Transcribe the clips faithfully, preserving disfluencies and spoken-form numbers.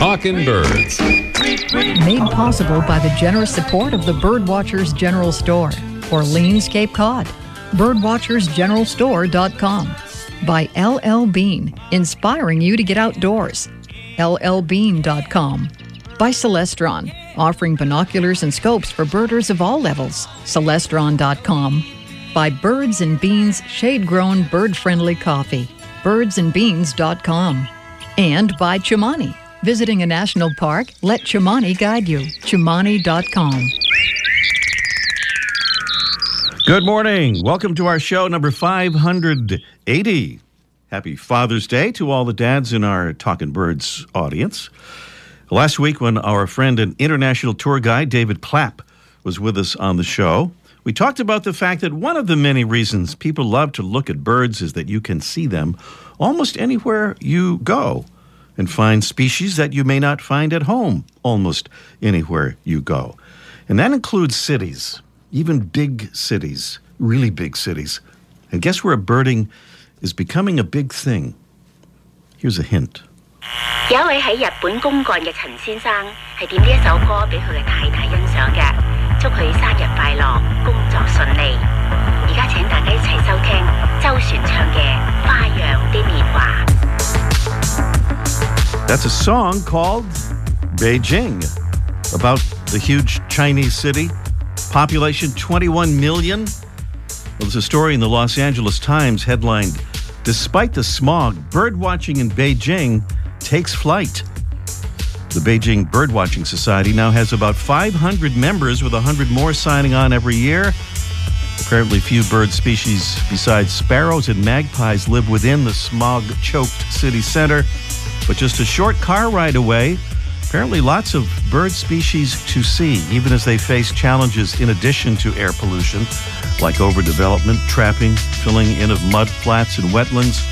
Talkin' Birds. Made possible by the generous support of the Birdwatcher's General Store for Lean's Cape Cod. birdwatchers general store dot com. By L L Bean, inspiring you to get outdoors. L L bean dot com. By Celestron, offering binoculars and scopes for birders of all levels. Celestron dot com. By Birds and Beans, shade-grown, bird-friendly coffee. birds and beans dot com. And by Chimani. Visiting a national park? Let Chimani guide you. Chimani dot com. Good morning. Welcome to our show number five hundred eighty. Happy Father's Day to all the dads in our Talkin' Birds audience. Last week when our friend and international tour guide, David Clapp, was with us on the show, we talked about the fact that one of the many reasons people love to look at birds is that you can see them almost anywhere you go and find species that you may not find at home almost anywhere you go. And that includes cities, even big cities, really big cities. And guess where birding is becoming a big thing? Here's a hint. That's a song called Beijing, about the huge Chinese city, population twenty-one million. Well, there's a story in the Los Angeles Times headlined, "Despite the smog, birdwatching in Beijing takes flight." The Beijing Birdwatching Society now has about five hundred members, with one hundred more signing on every year. Apparently few bird species besides sparrows and magpies live within the smog-choked city center. But just a short car ride away, apparently lots of bird species to see, even as they face challenges in addition to air pollution, like overdevelopment, trapping, filling in of mud flats and wetlands,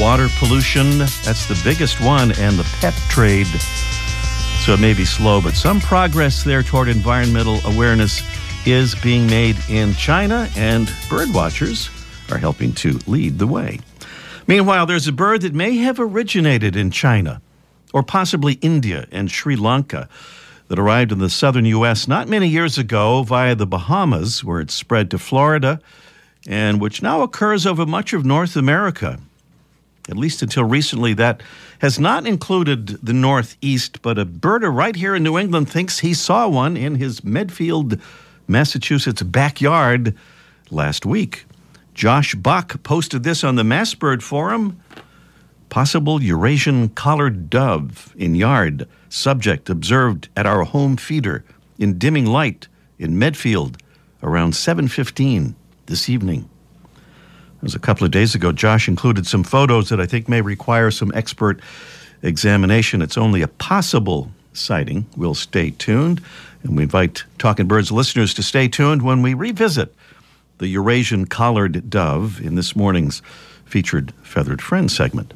water pollution, that's the biggest one, and the pet trade. So it may be slow, but some progress there toward environmental awareness is being made in China, and bird watchers are helping to lead the way. Meanwhile, there's a bird that may have originated in China, or possibly India and Sri Lanka, that arrived in the southern U S not many years ago via the Bahamas, where it spread to Florida, and which now occurs over much of North America. At least until recently, that has not included the Northeast, but a birder right here in New England thinks he saw one in his Medfield, Massachusetts backyard last week. Josh Bach posted this on the MassBird Forum. Possible Eurasian collared dove in yard. Subject observed at our home feeder in dimming light in Medfield around seven fifteen this evening. It was a couple of days ago. Josh included some photos that I think may require some expert examination. It's only a possible sighting. We'll stay tuned, and we invite Talkin' Birds listeners to stay tuned when we revisit the Eurasian collared dove in this morning's featured Feathered Friend segment.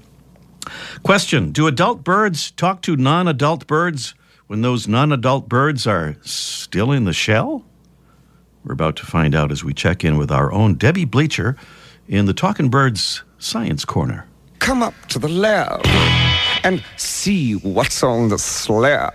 Question: do adult birds talk to non-adult birds when those non-adult birds are still in the shell? We're about to find out as we check in with our own Debbie Bleacher in the Talkin' Birds Science Corner. Come up to the lab and see what's on the slab.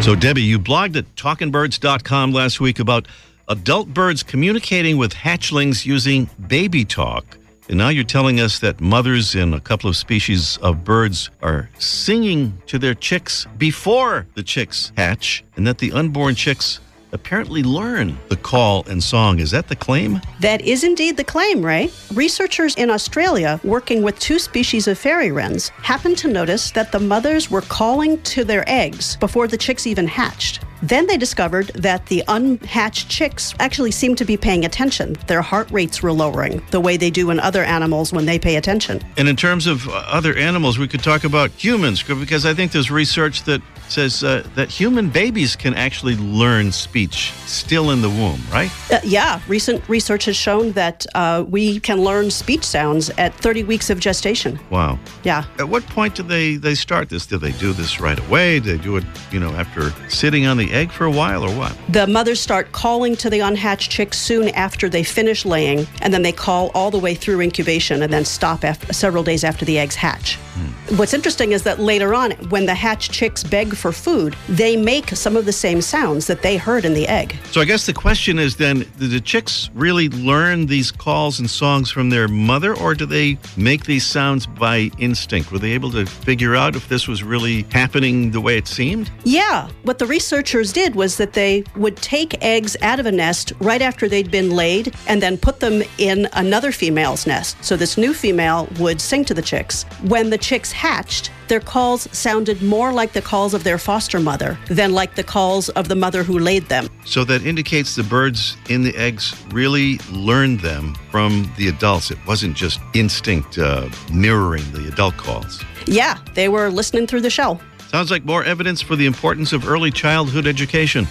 So, Debbie, you blogged at talkin birds dot com last week about adult birds communicating with hatchlings using baby talk. And now you're telling us that mothers in a couple of species of birds are singing to their chicks before the chicks hatch, and that the unborn chicks apparently learn the call and song. Is that the claim? That is indeed the claim, Ray. Researchers in Australia working with two species of fairy wrens happened to notice that the mothers were calling to their eggs before the chicks even hatched. Then they discovered that the unhatched chicks actually seemed to be paying attention. Their heart rates were lowering, the way they do in other animals when they pay attention. And in terms of other animals, we could talk about humans, because I think there's research that says uh, that human babies can actually learn speech still in the womb, right? Uh, yeah. Recent research has shown that uh, we can learn speech sounds at thirty weeks of gestation. Wow. Yeah. At what point do they, they start this? Do they do this right away? Do they do it, you know, after sitting on the egg for a while, or what? The mothers start calling to the unhatched chicks soon after they finish laying, and then they call all the way through incubation and then stop after, several days after the eggs hatch. Hmm. What's interesting is that later on, when the hatch chicks beg for food, they make some of the same sounds that they heard in the egg. So I guess the question is then, do the chicks really learn these calls and songs from their mother, or do they make these sounds by instinct? Were they able to figure out if this was really happening the way it seemed? Yeah. What the researchers did was that they would take eggs out of a nest right after they'd been laid and then put them in another female's nest. So this new female would sing to the chicks. When the chicks hatched, their calls sounded more like the calls of their foster mother than like the calls of the mother who laid them. So that indicates the birds in the eggs really learned them from the adults. It wasn't just instinct uh, mirroring the adult calls. Yeah, they were listening through the shell. Sounds like more evidence for the importance of early childhood education.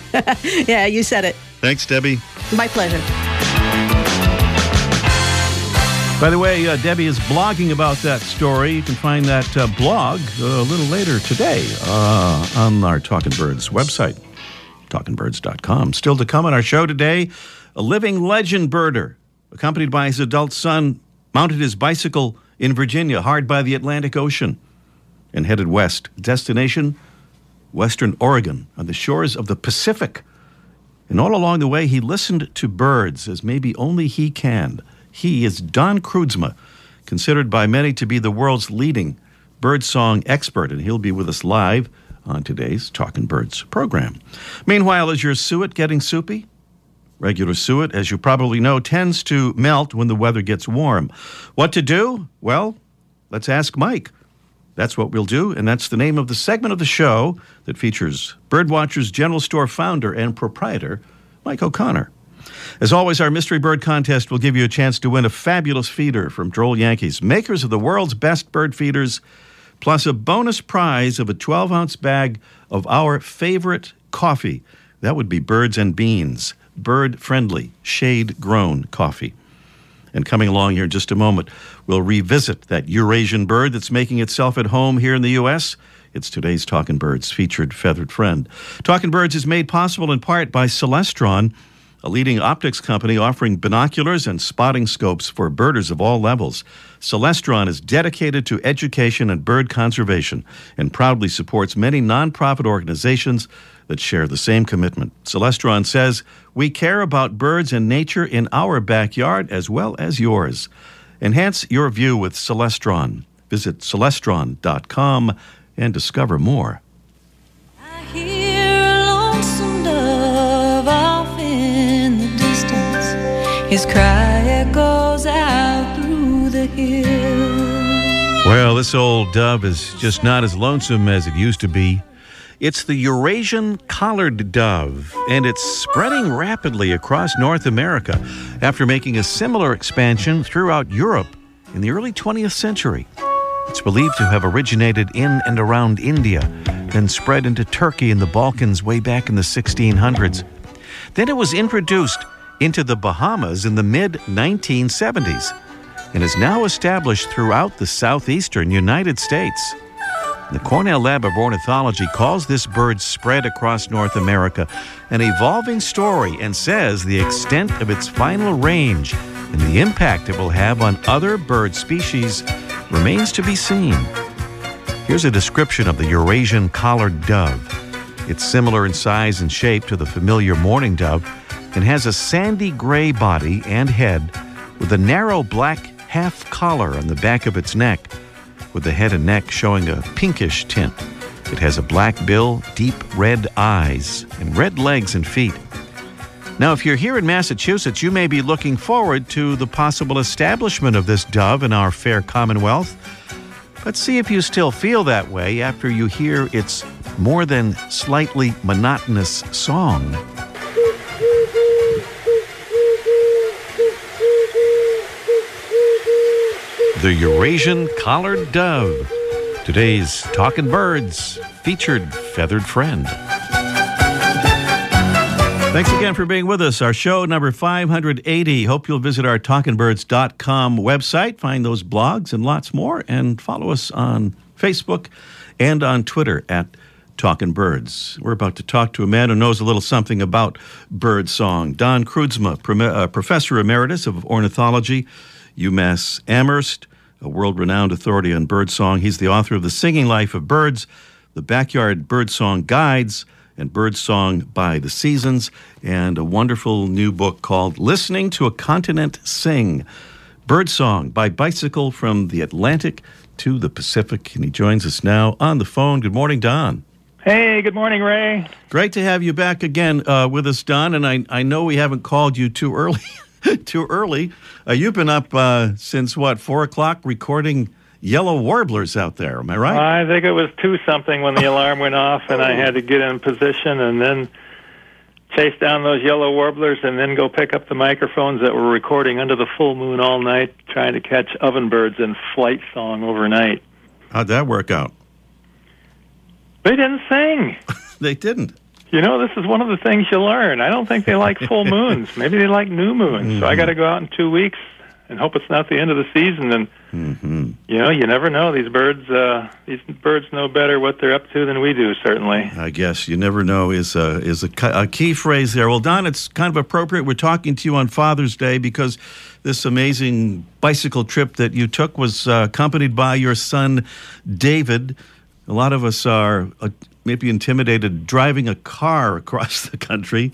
Yeah, you said it. Thanks, Debbie. My pleasure. By the way, uh, Debbie is blogging about that story. You can find that uh, blog uh, a little later today uh, on our Talkin' Birds website, talkin birds dot com. Still to come on our show today, a living legend birder, accompanied by his adult son, mounted his bicycle in Virginia, hard by the Atlantic Ocean, and headed west. Destination, Western Oregon, on the shores of the Pacific. And all along the way, he listened to birds as maybe only he can. He is Don Kroodsma, considered by many to be the world's leading birdsong expert, and he'll be with us live on today's Talkin' Birds program. Meanwhile, is your suet getting soupy? Regular suet, as you probably know, tends to melt when the weather gets warm. What to do? Well, let's ask Mike. That's what we'll do, and that's the name of the segment of the show that features Birdwatcher's General Store founder and proprietor, Mike O'Connor. As always, our Mystery Bird Contest will give you a chance to win a fabulous feeder from Droll Yankees, makers of the world's best bird feeders, plus a bonus prize of a twelve-ounce bag of our favorite coffee. That would be Birds and Beans, bird-friendly, shade-grown coffee. And coming along here in just a moment, we'll revisit that Eurasian bird that's making itself at home here in the U S It's today's Talkin' Birds featured feathered friend. Talkin' Birds is made possible in part by Celestron, a leading optics company offering binoculars and spotting scopes for birders of all levels. Celestron is dedicated to education and bird conservation and proudly supports many nonprofit organizations that share the same commitment. Celestron says, "We care about birds and nature in our backyard as well as yours." Enhance your view with Celestron. Visit celestron dot com and discover more. I hear a lonesome dove off in the distance. His cry echoes out through the hills. Well, this old dove is just not as lonesome as it used to be. It's the Eurasian collared dove, and it's spreading rapidly across North America after making a similar expansion throughout Europe in the early twentieth century. It's believed to have originated in and around India, then spread into Turkey and the Balkans way back in the sixteen hundreds. Then it was introduced into the Bahamas in the mid nineteen seventies and is now established throughout the southeastern United States. The Cornell Lab of Ornithology calls this bird's spread across North America an evolving story and says the extent of its final range and the impact it will have on other bird species remains to be seen. Here's a description of the Eurasian collared dove. It's similar in size and shape to the familiar mourning dove and has a sandy gray body and head with a narrow black half collar on the back of its neck, with the head and neck showing a pinkish tint. It has a black bill, deep red eyes, and red legs and feet. Now, if you're here in Massachusetts, you may be looking forward to the possible establishment of this dove in our fair Commonwealth. But see if you still feel that way after you hear its more than slightly monotonous song. The Eurasian collared dove. Today's Talkin' Birds featured feathered friend. Thanks again for being with us. Our show number five hundred eighty. Hope you'll visit our talkin birds dot com website, find those blogs and lots more, and follow us on Facebook and on Twitter at Talkin' Birds. We're about to talk to a man who knows a little something about bird song. Don Kroodsma, Professor Emeritus of Ornithology, UMass Amherst, a world-renowned authority on birdsong. He's the author of The Singing Life of Birds, The Backyard Birdsong Guides, and Birdsong by the Seasons, and a wonderful new book called Listening to a Continent Sing, Birdsong by Bicycle from the Atlantic to the Pacific. And he joins us now on the phone. Good morning, Don. Hey, good morning, Ray. Great to have you back again uh, with us, Don. And I, I know we haven't called you too early. too early. Uh, you've been up uh, since, what, four o'clock recording yellow warblers out there. Am I right? I think it was two something when the alarm went off, and oh. I had to get in position and then chase down those yellow warblers and then go pick up the microphones that were recording under the full moon all night, trying to catch ovenbirds in flight song overnight. How'd that work out? They didn't sing. They didn't. You know, this is one of the things you learn. I don't think they like full moons. Maybe they like new moons. Mm-hmm. So I got to go out in two weeks and hope it's not the end of the season. And, mm-hmm. you know, you never know. These birds uh, these birds know better what they're up to than we do, certainly. I guess you never know is, uh, is a, a key phrase there. Well, Don, it's kind of appropriate. We're talking to you on Father's Day because this amazing bicycle trip that you took was uh, accompanied by your son, David. A lot of us are uh, maybe intimidated driving a car across the country,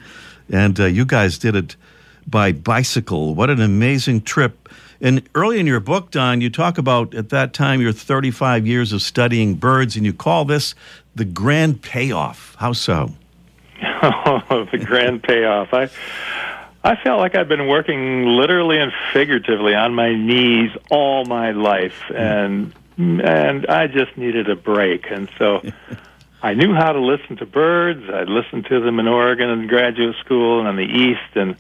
and uh, you guys did it by bicycle. What an amazing trip. And early in your book, Don, you talk about, at that time, your thirty-five years of studying birds, and you call this the grand payoff. How so? Oh, the grand payoff. I I felt like I've been working literally and figuratively on my knees all my life, and... Mm. And I just needed a break. And so I knew how to listen to birds. I listened to them in Oregon in graduate school and in the East. And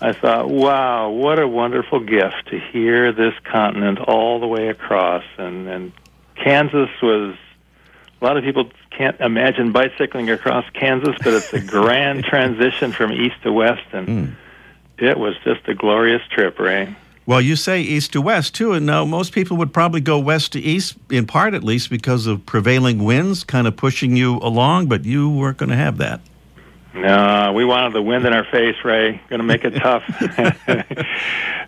I thought, wow, what a wonderful gift to hear this continent all the way across. And, and Kansas was, a lot of people can't imagine bicycling across Kansas, but it's a grand transition from east to west. And mm. it was just a glorious trip, Ray. Well, you say east to west, too, and now most people would probably go west to east, in part at least, because of prevailing winds kind of pushing you along, but you weren't going to have that. No, we wanted the wind in our face, Ray. Going to make it tough.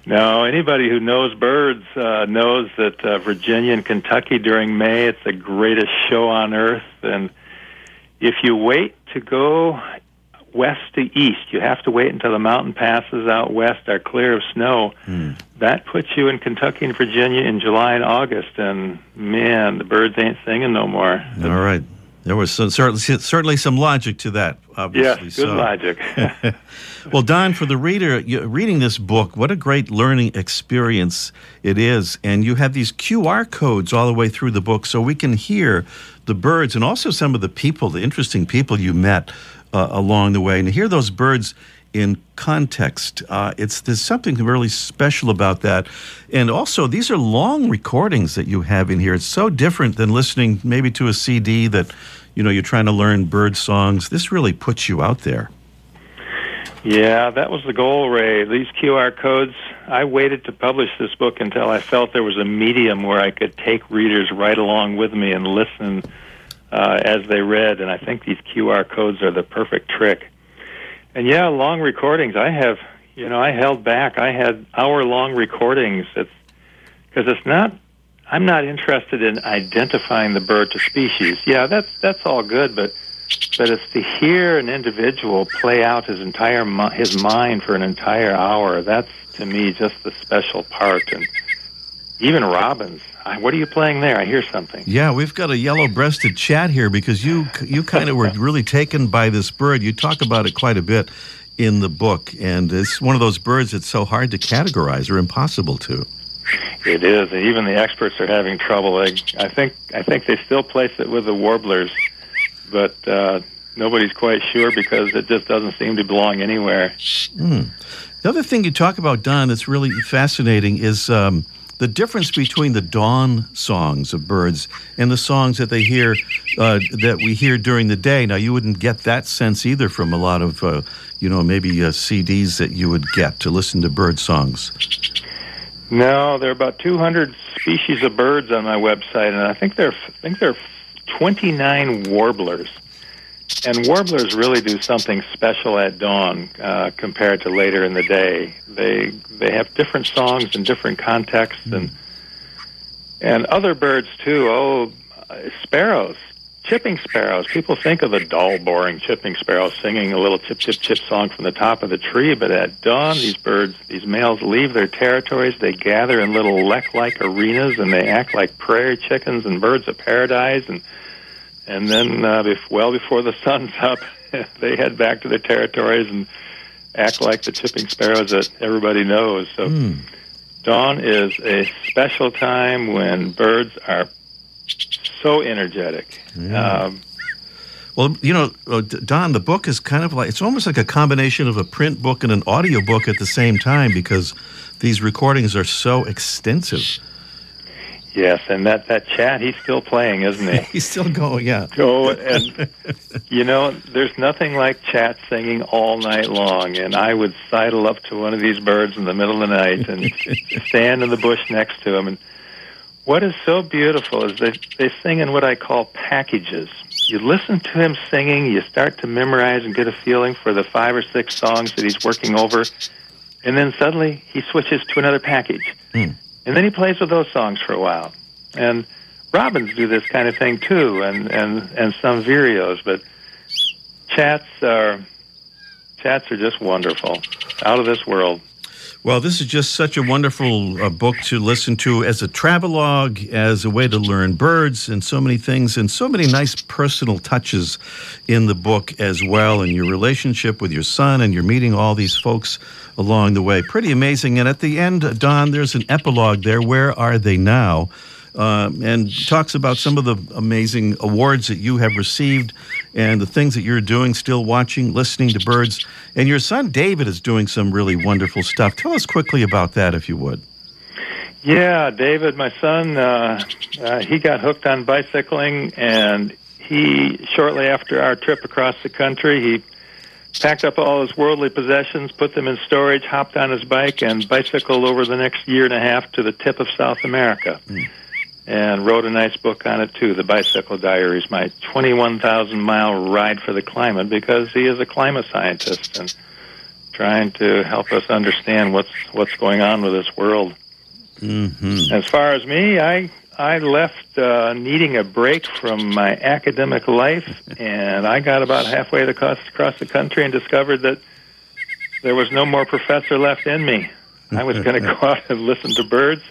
No, anybody who knows birds uh, knows that uh, Virginia and Kentucky during May, it's the greatest show on earth, and if you wait to go west to east, you have to wait until the mountain passes out west are clear of snow. Mm. That puts you in Kentucky and Virginia in July and August, and man, the birds ain't singing no more. All right, there was some, certainly certainly some logic to that. Obviously, yes, good so. Logic. Well, Don, for the reader reading this book, what a great learning experience it is, and you have these Q R codes all the way through the book, so we can hear the birds and also some of the people, the interesting people you met Uh, along the way, and to hear those birds in context. Uh, it's there's something really special about that. And also, these are long recordings that you have in here. It's so different than listening maybe to a C D that, you know, you're trying to learn bird songs. This really puts you out there. Yeah, that was the goal, Ray. These Q R codes, I waited to publish this book until I felt there was a medium where I could take readers right along with me and listen Uh, as they read, and I think these Q R codes are the perfect trick. And yeah, long recordings. I have, you know, I held back. I had hour-long recordings. It's because it's not. I'm not interested in identifying the bird to species. Yeah, that's that's all good, but but it's to hear an individual play out his entire his mind for an entire hour. That's to me just the special part. And even robins. What are you playing there? I hear something. Yeah, we've got a yellow-breasted chat here because you you kind of were really taken by this bird. You talk about it quite a bit in the book, and it's one of those birds that's so hard to categorize or impossible to. It is, and even the experts are having trouble. I, I think I think they still place it with the warblers, but uh, nobody's quite sure because it just doesn't seem to belong anywhere. Mm. The other thing you talk about, Don, that's really fascinating is... Um, the difference between the dawn songs of birds and the songs that they hear, uh, that we hear during the day. Now, you wouldn't get that sense either from a lot of, uh, you know, maybe uh, C Ds that you would get to listen to bird songs. No, there are about two hundred species of birds on my website, and I think there, I think there are twenty-nine warblers. And warblers really do something special at dawn uh, compared to later in the day. They they have different songs in different contexts, and And other birds, too. Oh, sparrows, chipping sparrows. People think of the dull, boring chipping sparrow singing a little chip, chip, chip song from the top of the tree. But at dawn, these birds, these males, leave their territories. They gather in little lek-like arenas, and they act like prairie chickens and birds of paradise. And and then, uh, if, well before the sun's up, they head back to their territories and act like the chipping sparrows that everybody knows. So mm. Dawn is a special time when birds are so energetic. Yeah. Um, well, you know, Don, the book is kind of like, it's almost like a combination of a print book and an audio book at the same time, because these recordings are so extensive. Yes, and that, that chat, he's still playing, isn't he? He's still going, yeah. Go, and, you know, there's nothing like chat singing all night long, and I would sidle up to one of these birds in the middle of the night and stand in the bush next to him. And what is so beautiful is they, they sing in what I call packages. You listen to him singing, you start to memorize and get a feeling for the five or six songs that he's working over, and then suddenly he switches to another package. Mm. And then he plays with those songs for a while. And robins do this kind of thing, too, and, and, and some vireos. But chats are, chats are just wonderful, out of this world. Well, this is just such a wonderful uh, book to listen to as a travelogue, as a way to learn birds and so many things, and so many nice personal touches in the book as well, and your relationship with your son, and you're meeting all these folks along the way. Pretty amazing. And at the end, Don, there's an epilogue there, Where Are They Now? Uh, and talks about some of the amazing awards that you have received and the things that you're doing, still watching, listening to birds. And your son, David, is doing some really wonderful stuff. Tell us quickly about that, if you would. Yeah, David, my son, uh, uh, he got hooked on bicycling, and he, shortly after our trip across the country, he packed up all his worldly possessions, put them in storage, hopped on his bike, and bicycled over the next year and a half to the tip of South America. Mm. And wrote a nice book on it, too, The Bicycle Diaries, my twenty-one thousand mile ride for the climate, because he is a climate scientist and trying to help us understand what's what's going on with this world. Mm-hmm. As far as me, I, I left uh, needing a break from my academic life, and I got about halfway across, across the country and discovered that there was no more professor left in me. I was going to go out and listen to birds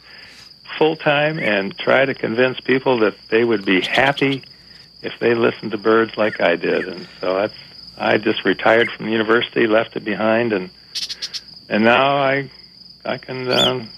full-time and try to convince people that they would be happy if they listened to birds like I did. And so that's, I just retired from the university, left it behind, and and now I I can um,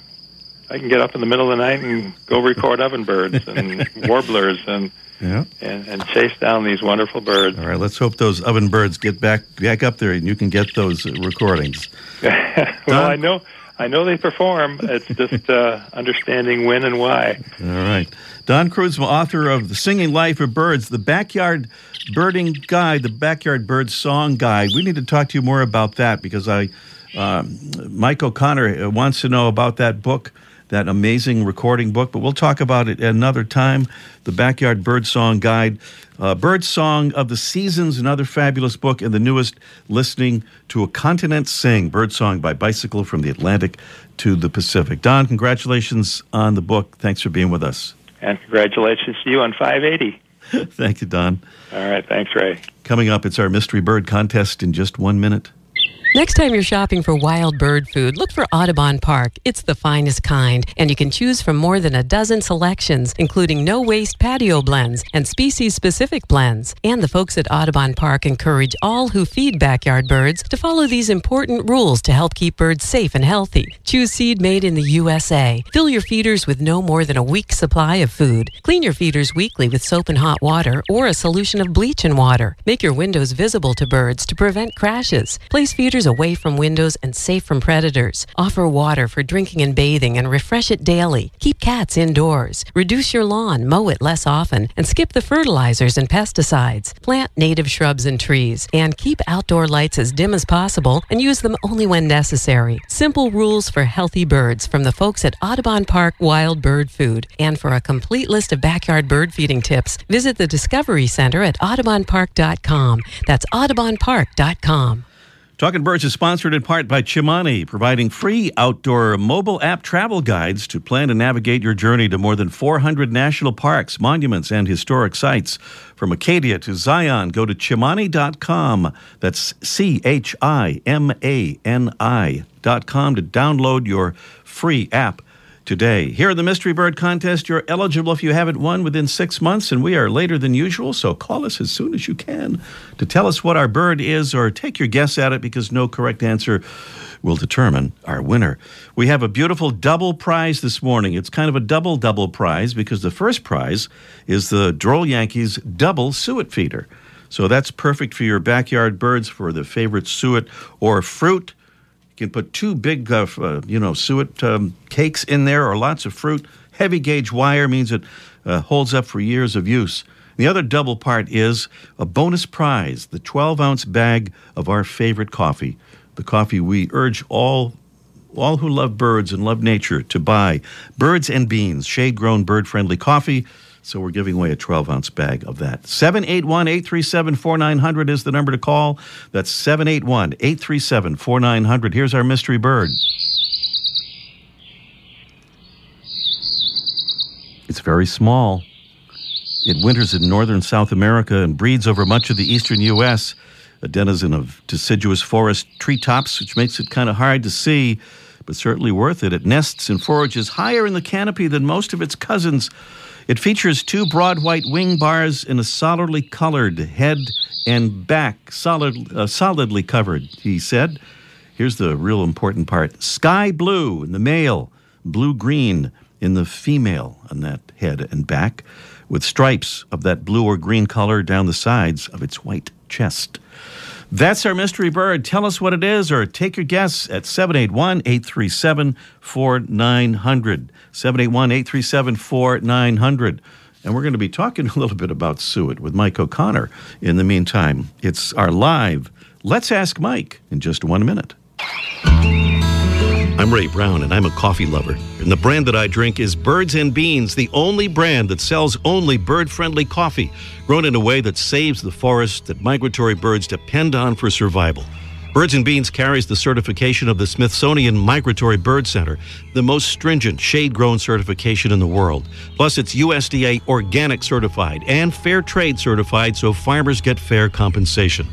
I can get up in the middle of the night and go record ovenbirds and warblers and, yeah. and and chase down these wonderful birds. All right, let's hope those ovenbirds get back back up there and you can get those recordings. Well, Don? I know. I know they perform. It's just uh, understanding when and why. All right. Don Kroodsma, author of The Singing Life of Birds, The Backyard Birding Guide, The Backyard Birdsong Guide. We need to talk to you more about that, because I, um, Mike O'Connor wants to know about that book, that amazing recording book, but we'll talk about it another time. The Backyard Birdsong Guide, uh, Birdsong of the Seasons, another fabulous book, and the newest, Listening to a Continent Sing, Birdsong by Bicycle from the Atlantic to the Pacific. Don, congratulations on the book. Thanks for being with us. And congratulations to you on five eighty. Thank you, Don. All right, thanks, Ray. Coming up, it's our Mystery Bird Contest in just one minute. Next time you're shopping for wild bird food, look for Audubon Park. It's the finest kind, and you can choose from more than a dozen selections, including no-waste patio blends and species-specific blends. And the folks at Audubon Park encourage all who feed backyard birds to follow these important rules to help keep birds safe and healthy. Choose seed made in the U S A. Fill your feeders with no more than a week's supply of food. Clean your feeders weekly with soap and hot water or a solution of bleach and water. Make your windows visible to birds to prevent crashes. Place feeders away from windows and safe from predators. Offer water for drinking and bathing and refresh it daily. Keep cats indoors. Reduce your lawn, mow it less often, and skip the fertilizers and pesticides. Plant native shrubs and trees, and keep outdoor lights as dim as possible and use them only when necessary. Simple rules for healthy birds from the folks at Audubon Park Wild Bird Food. And for a complete list of backyard bird feeding tips, visit the Discovery Center at audubon park dot com. That's audubon park dot com. Talkin' Birds is sponsored in part by Chimani, providing free outdoor mobile app travel guides to plan and navigate your journey to more than four hundred national parks, monuments, and historic sites. From Acadia to Zion, go to chimani dot com. That's C H I M A N I dot com to download your free app today. Here in the Mystery Bird Contest, you're eligible if you haven't won within six months, and we are later than usual, so call us as soon as you can to tell us what our bird is or take your guess at it, because no correct answer will determine our winner. We have a beautiful double prize this morning. It's kind of a double-double prize, because the first prize is the Droll Yankees double suet feeder. So that's perfect for your backyard birds for the favorite suet or fruit. You can put two big, uh, uh, you know, suet um, cakes in there, or lots of fruit. Heavy gauge wire means it uh, holds up for years of use. The other double part is a bonus prize, the twelve-ounce bag of our favorite coffee, the coffee we urge all all who love birds and love nature to buy. Birds and Beans, shade-grown, bird-friendly coffee. So we're giving away a twelve-ounce bag of that. seven eight one, eight three seven, four nine zero zero is the number to call. That's seven eight one, eight three seven, four nine zero zero. Here's our mystery bird. It's very small. It winters in northern South America and breeds over much of the eastern U S, a denizen of deciduous forest treetops, which makes it kind of hard to see, but certainly worth it. It nests and forages higher in the canopy than most of its cousins. It features two broad white wing bars and a solidly colored head and back, solid, uh, solidly covered, he said. Here's the real important part. Sky blue in the male, blue-green in the female on that head and back, with stripes of that blue or green color down the sides of its white chest. That's our mystery bird. Tell us what it is or take your guess at seven eight one, eight three seven, four nine zero zero. seven eight one, eight three seven, four nine zero zero. And we're going to be talking a little bit about suet with Mike O'Connor in the meantime. It's our live Let's Ask Mike in just one minute. I'm Ray Brown, and I'm a coffee lover. And the brand that I drink is Birds and Beans, the only brand that sells only bird-friendly coffee, grown in a way that saves the forest that migratory birds depend on for survival. Birds and Beans carries the certification of the Smithsonian Migratory Bird Center, the most stringent shade-grown certification in the world. Plus, it's U S D A organic certified and fair trade certified, so farmers get fair compensation.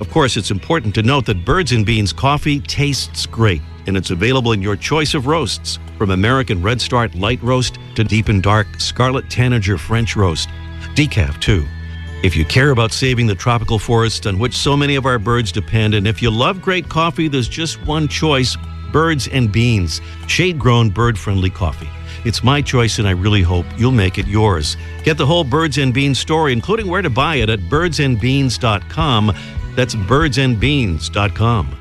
Of course, it's important to note that Birds and Beans coffee tastes great, and it's available in your choice of roasts, from American Redstart Light Roast to Deep and Dark Scarlet Tanager French Roast. Decaf, too. If you care about saving the tropical forests on which so many of our birds depend, and if you love great coffee, there's just one choice, Birds and Beans, shade-grown, bird-friendly coffee. It's my choice, and I really hope you'll make it yours. Get the whole Birds and Beans story, including where to buy it, at birds and beans dot com. That's birds and beans dot com.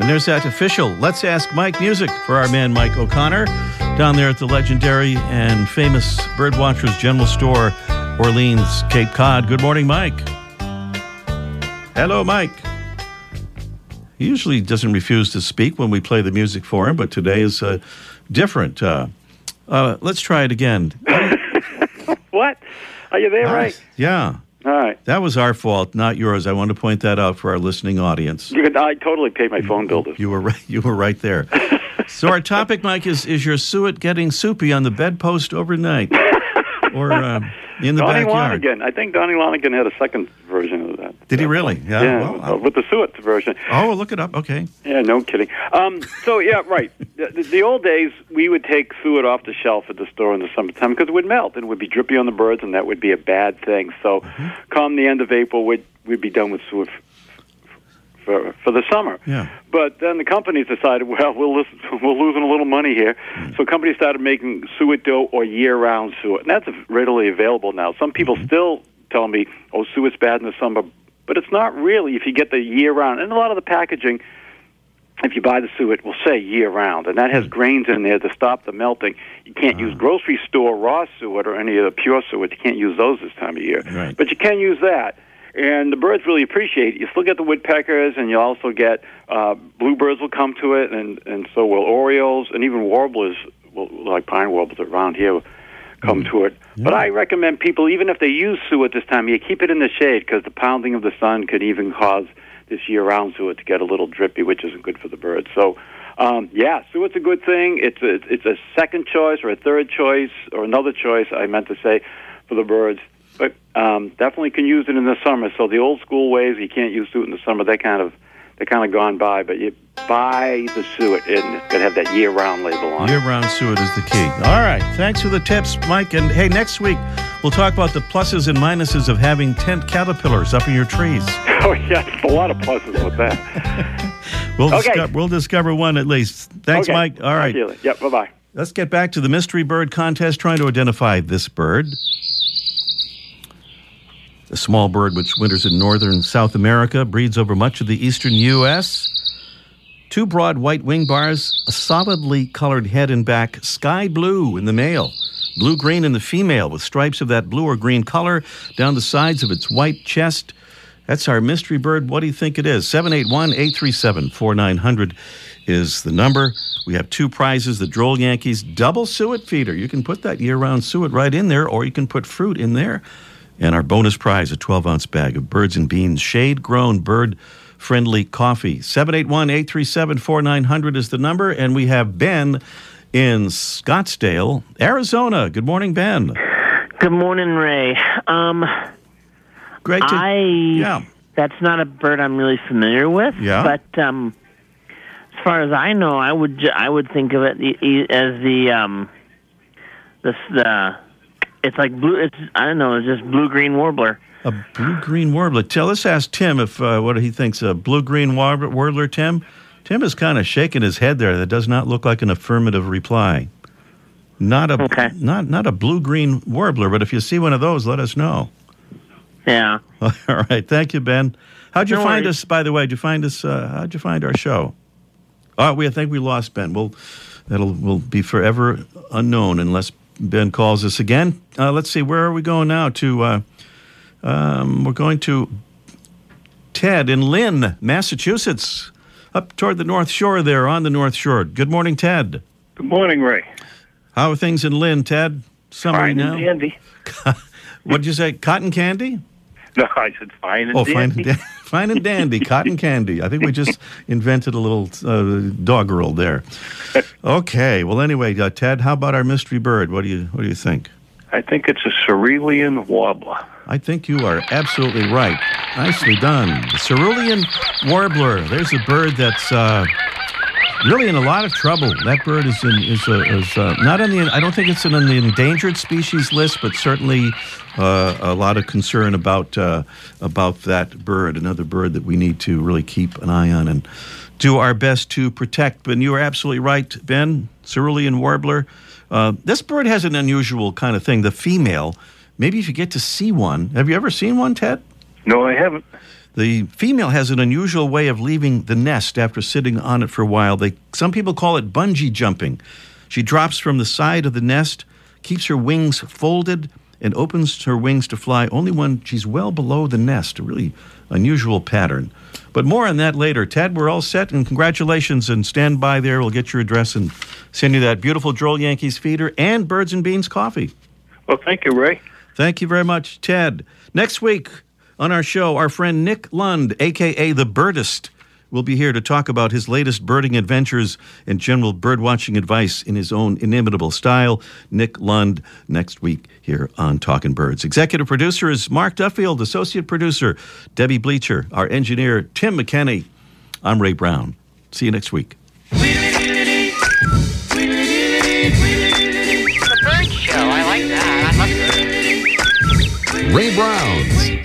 And there's that official Let's Ask Mike music for our man Mike O'Connor down there at the legendary and famous Birdwatcher's General Store, Orleans, Cape Cod. Good morning, Mike. Hello, Mike. He usually doesn't refuse to speak when we play the music for him, but today is uh, different. Uh, uh, let's try it again. What? Are you there, uh, right? Yeah. All right. That was our fault, not yours. I want to point that out for our listening audience. You could, I totally paid my phone bill. You were right, you were right there. So our topic, Mike, is, is your suet getting soupy on the bedpost overnight? Or uh, in the Donnie backyard? Donnie Lonigan. I think Donnie Lonigan had a second version of that. Did he really? Yeah, yeah well, I'll... with the suet version. Oh, look it up. Okay. Yeah, no kidding. Um, so, yeah, right. the, the old days, we would take suet off the shelf at the store in the summertime because it would melt and it would be drippy on the birds, and that would be a bad thing. So mm-hmm. Come the end of April, we'd, we'd be done with suet For, for the summer. Yeah. But then the companies decided, well, we'll listen, we're losing a little money here. Mm. So companies started making suet dough or year-round suet. And that's readily available now. Some people mm-hmm. still tell me, oh, suet's bad in the summer. But it's not really if you get the year-round. And a lot of the packaging, if you buy the suet, will say year-round. And that has grains in there to stop the melting. You can't uh-huh. use grocery store raw suet or any of the pure suet. You can't use those this time of year. Right. But you can use that. And the birds really appreciate it. You still get the woodpeckers, and you also get uh, bluebirds will come to it, and, and so will orioles, and even warblers, will, like pine warblers around here, will come mm. to it. Yeah. But I recommend people, even if they use suet this time of year, keep it in the shade, because the pounding of the sun could even cause this year-round suet to get a little drippy, which isn't good for the birds. So, um, yeah, suet's a good thing. It's a, it's a second choice or a third choice or another choice, I meant to say, for the birds. But um, definitely can use it in the summer. So the old school ways, you can't use suet in the summer, they're kind of, they're kind of gone by. But you buy the suet, and it's going to have that year-round label on it. Year-round suet is the key. All right. Thanks for the tips, Mike. And, hey, next week we'll talk about the pluses and minuses of having tent caterpillars up in your trees. Oh, yeah. A lot of pluses with that. we'll, okay. disco- we'll discover one at least. Thanks, okay. Mike. All right. Yep. Bye-bye. Let's get back to the mystery bird contest, trying to identify this bird. A small bird which winters in northern South America, breeds over much of the eastern U S Two broad white wing bars, a solidly colored head and back, sky blue in the male, blue-green in the female, with stripes of that blue or green color down the sides of its white chest. That's our mystery bird. What do you think it is? seven eight one, eight three seven, four nine zero zero is the number. We have two prizes, the Droll Yankees double suet feeder. You can put that year-round suet right in there, or you can put fruit in there. And our bonus prize, a twelve-ounce bag of Birds and Beans, shade-grown, bird-friendly coffee. seven eight one, eight three seven, four nine zero zero is the number. And we have Ben in Scottsdale, Arizona. Good morning, Ben. Good morning, Ray. Um, Great to... I, yeah. That's not a bird I'm really familiar with. Yeah. But um, as far as I know, I would ju- I would think of it as the... Um, the, the It's like blue, it's, I don't know, it's just blue-green warbler. A blue-green warbler. Tell, let's ask Tim if uh, what he thinks of blue-green warbler, Tim. Tim is kind of shaking his head there. That does not look like an affirmative reply. Not a okay. not not a blue-green warbler, but if you see one of those, let us know. Yeah. All right. Thank you, Ben. How'd you no find worries. us, by the way? Did you find us, uh, how'd you find our show? Oh, we I think we lost Ben. We'll, that'll, we'll be forever unknown unless Ben calls us again. Uh, let's see, where are we going now? To uh, um, we're going to Ted in Lynn, Massachusetts, up toward the North Shore there, on the North Shore. Good morning, Ted. Good morning, Ray. How are things in Lynn, Ted? Summer fine now. And dandy. What did you say? Cotton candy? No, I said fine and oh, dandy. Fine and, da- fine and dandy, cotton candy. I think we just invented a little uh, doggerel there. Okay. Well, anyway, uh, Ted, how about our mystery bird? What do you What do you think? I think it's a cerulean warbler. I think you are absolutely right. Nicely done. The cerulean warbler. There's a bird that's uh, really in a lot of trouble. That bird is in, is, uh, is uh, not on the. I don't think it's on the endangered species list, but certainly uh, a lot of concern about uh, about that bird. Another bird that we need to really keep an eye on and do our best to protect. But you are absolutely right, Ben. Cerulean warbler. Uh, this bird has an unusual kind of thing. The female. Maybe if you get to see one. Have you ever seen one, Ted? No, I haven't. The female has an unusual way of leaving the nest after sitting on it for a while. They, some people call it bungee jumping. She drops from the side of the nest, keeps her wings folded, and opens her wings to fly only when she's well below the nest. A really unusual pattern. But more on that later. Ted, we're all set, and congratulations, and stand by there. We'll get your address and send you that beautiful Droll Yankees feeder and Birds and Beans coffee. Well, thank you, Ray. Thank you very much, Ted. Next week, on our show, our friend Nick Lund, a k a. The Birdist, will be here to talk about his latest birding adventures and general birdwatching advice in his own inimitable style. Nick Lund, next week here on Talkin' Birds. Executive producer is Mark Duffield, associate producer Debbie Bleacher, our engineer Tim McKenney. I'm Ray Brown. See you next week. The Bird Show, I like that. I love it. Ray Brown.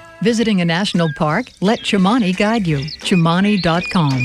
Visiting a national park? Let Chimani guide you. Chimani dot com.